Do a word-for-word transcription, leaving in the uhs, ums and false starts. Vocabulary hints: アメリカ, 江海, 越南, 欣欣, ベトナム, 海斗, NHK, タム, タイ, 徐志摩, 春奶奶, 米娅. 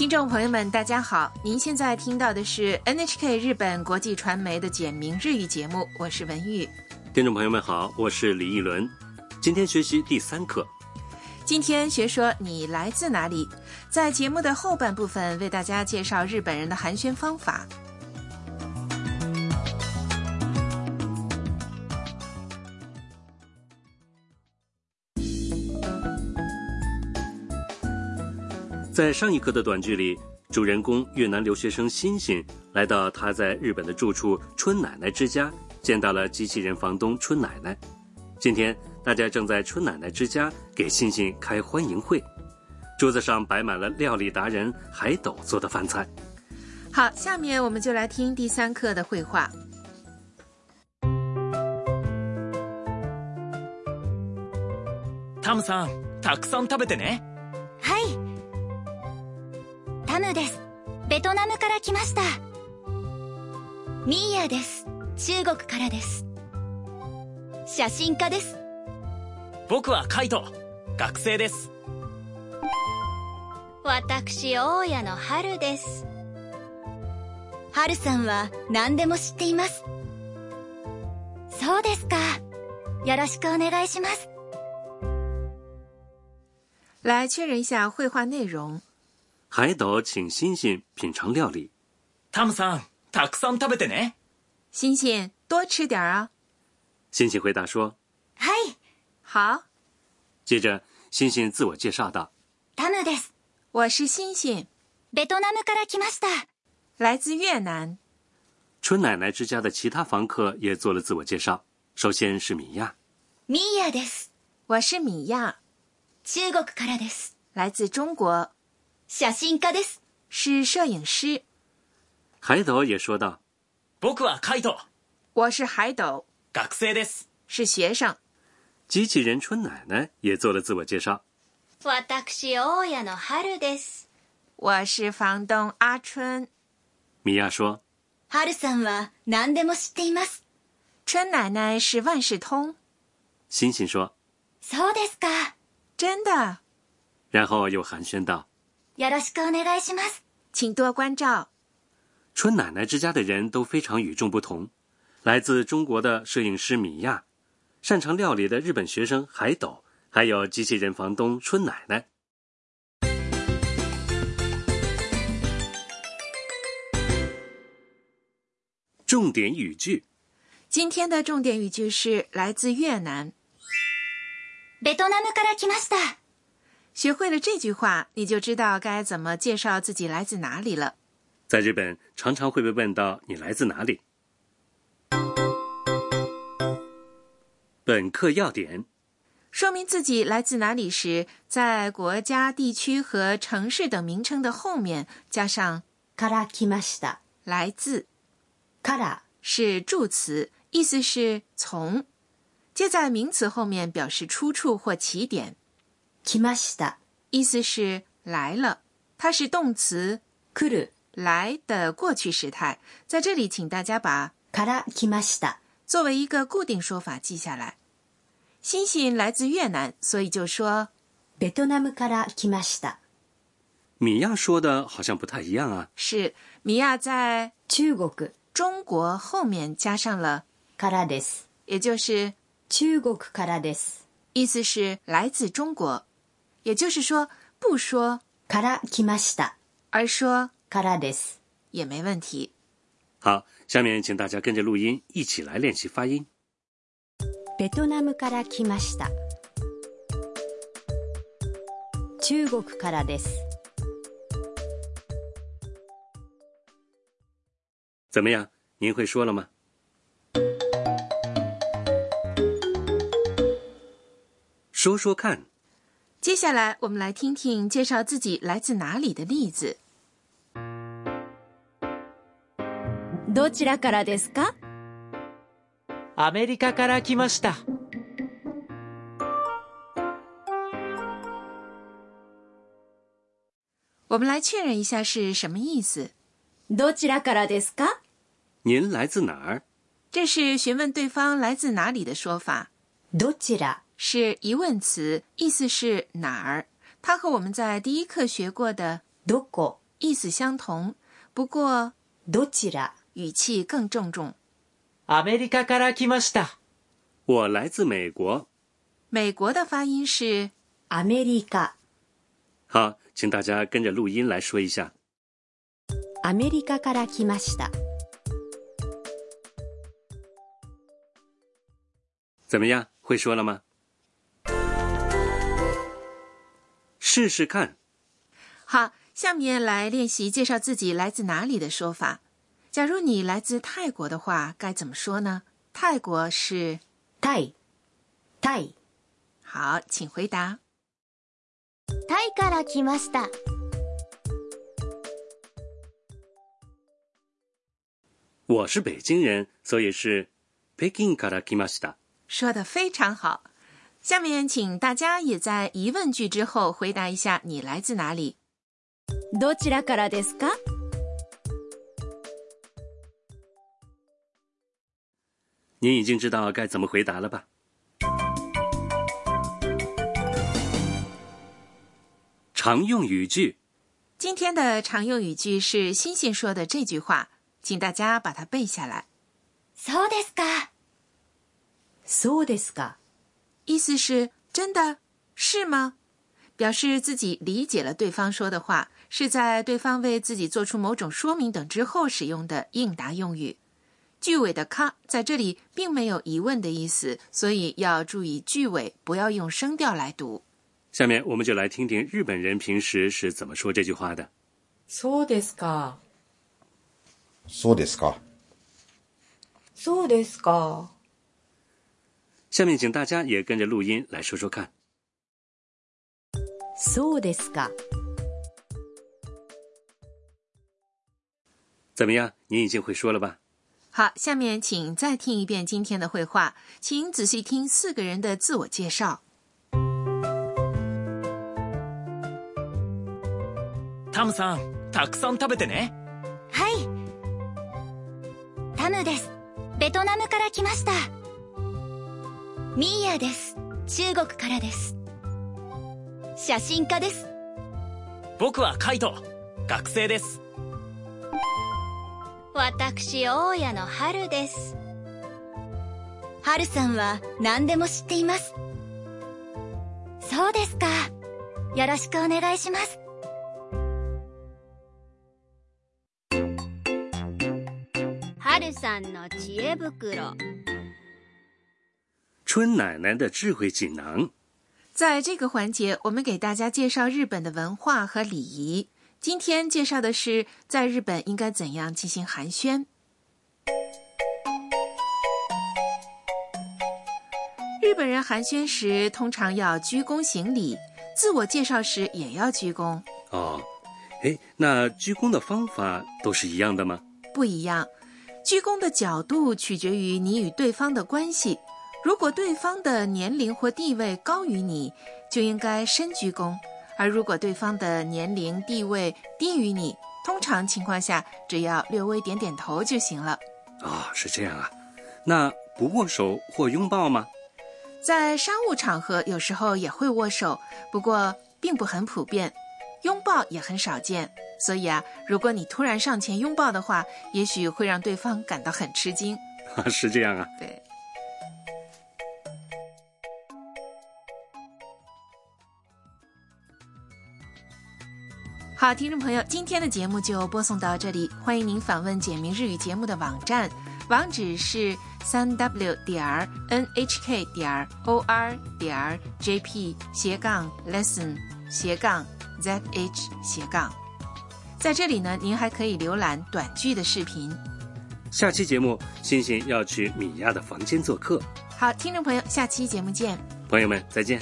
听众朋友们大家好，您现在听到的是 N H K 日本国际传媒的简明日语节目，我是文玉。听众朋友们好，我是李一伦。今天学习第三课，今天学说你来自哪里，在节目的后半部分为大家介绍日本人的寒暄方法。在上一课的短剧里，主人公越南留学生欣欣来到他在日本的住处春奶奶之家，见到了机器人房东春奶奶。今天大家正在春奶奶之家给欣欣开欢迎会，桌子上摆满了料理达人海斗做的饭菜。好，下面我们就来听第三课的绘画。タムさん、たくさん食べてね。はい。タムです。ベトナムから来ました。ミーヤです。中国からです。写真家です。僕はカイト、学生です。私、大家の春です。春さんは何でも知っています。そうですか。よろしくお願いします。来确认一下绘画内容。海斗请欣欣品尝料理。タムさん、たくさん食べてね。欣欣，多吃点啊。欣欣回答说：“嗨，好。”接着，欣欣自我介绍道：“タムです。我是欣欣，ベトナムから来ました。来自越南。”春奶奶之家的其他房客也做了自我介绍。首先是米亚。米亚です。我是米亚。中国からです。来自中国。写真家です。是摄影师。海斗也说道：僕は海斗。我是海斗。学生です。是学生。机器人春奶奶也做了自我介绍。私、大家の春です。我是房东阿春。米娅说：春さんは何でも知っています。春奶奶是万事通。欣欣说：そうですか。真的。然后又寒暄道：よろしくお願いします。请多关照。春奶奶之家的人都非常与众不同，来自中国的摄影师米亚，擅长料理的日本学生海斗，还有机器人房东春奶奶。重点语句，今天的重点语句是来自越南。ベトナムから来ました。学会了这句话，你就知道该怎么介绍自己来自哪里了。在日本，常常会被问到你来自哪里。本课要点：说明自己来自哪里时，在国家、地区和城市等名称的后面加上から来ました。来自。から是助词，意思是从。接在名词后面表示出处或起点。来ました意思是来了，它是动词来る来的过去时态。在这里请大家把から来ました作为一个固定说法记下来。欣欣来自越南，所以就说ベトナムから来ました。米娅说的好像不太一样啊。是，米娅在中国中国后面加上了からです，也就是中国からです，意思是来自中国。也就是说，不说から来ました，而说からです也没问题。好，下面请大家跟着录音一起来练习发音。ベトナムから来ました。中国からです。怎么样？您会说了吗？说说看。接下来我们来听听介绍自己来自哪里的例子。どちらからですか？アメリカから来ました。我们来确认一下是什么意思。どちらからですか？您来自哪儿？这是询问对方来自哪里的说法。どちら是疑问词，意思是哪儿。它和我们在第一课学过的どこ意思相同，不过どちら语气更郑重。アメリカから来ました。我来自美国。美国的发音是アメリカ。好，请大家跟着录音来说一下。アメリカから来ました。怎么样？会说了吗？试试看。好，下面来练习介绍自己来自哪里的说法。假如你来自泰国的话，该怎么说呢？泰国是泰，泰。好，请回答。タイから来ました。我是北京人，所以是北京から来ました。说得非常好，下面请大家也在疑问句之后回答一下你来自哪里。どちらからですか？你已经知道该怎么回答了吧？常用语句，今天的常用语句是欣欣说的这句话，请大家把它背下来。そうですか。そうですか，意思是真的是吗？表示自己理解了对方说的话，是在对方为自己做出某种说明等之后使用的应答用语。句尾的か在这里并没有疑问的意思，所以要注意句尾不要用声调来读。下面我们就来听听日本人平时是怎么说这句话的。そうですか。そうですか。そうですか。下面请大家也跟着录音来说说看。そうですか。怎么样，你已经会说了吧？好，下面请再听一遍今天的绘画，请仔细听四个人的自我介绍。タムさん、たくさん食べてね。はい。タムです。ベトナムから来ました。ミーヤです。中国からです。写真家です。僕はカイト、学生です。私、大家の春です。春さんは何でも知っています。そうですか。よろしくお願いします。春さんの知恵袋。春奶奶的智慧锦囊。在这个环节，我们给大家介绍日本的文化和礼仪。今天介绍的是在日本应该怎样进行寒暄。日本人寒暄时通常要鞠躬行礼，自我介绍时也要鞠躬。哦，诶，那鞠躬的方法都是一样的吗？不一样，鞠躬的角度取决于你与对方的关系。如果对方的年龄或地位高于你，就应该深鞠躬；而如果对方的年龄地位低于你，通常情况下只要略微点点头就行了。哦，是这样啊。那不握手或拥抱吗？在商务场合有时候也会握手，不过并不很普遍，拥抱也很少见。所以啊，如果你突然上前拥抱的话，也许会让对方感到很吃惊。啊，是这样啊。对。好，听众朋友，今天的节目就播送到这里。欢迎您访问简明日语节目的网站，网址是 三 w 点 n h k 点 o r 点 j p 斜杠 lesson 斜杠 z h 斜杠。在这里呢，您还可以浏览短剧的视频。下期节目，欣欣要去米娅的房间做客。好，听众朋友，下期节目见。朋友们，再见。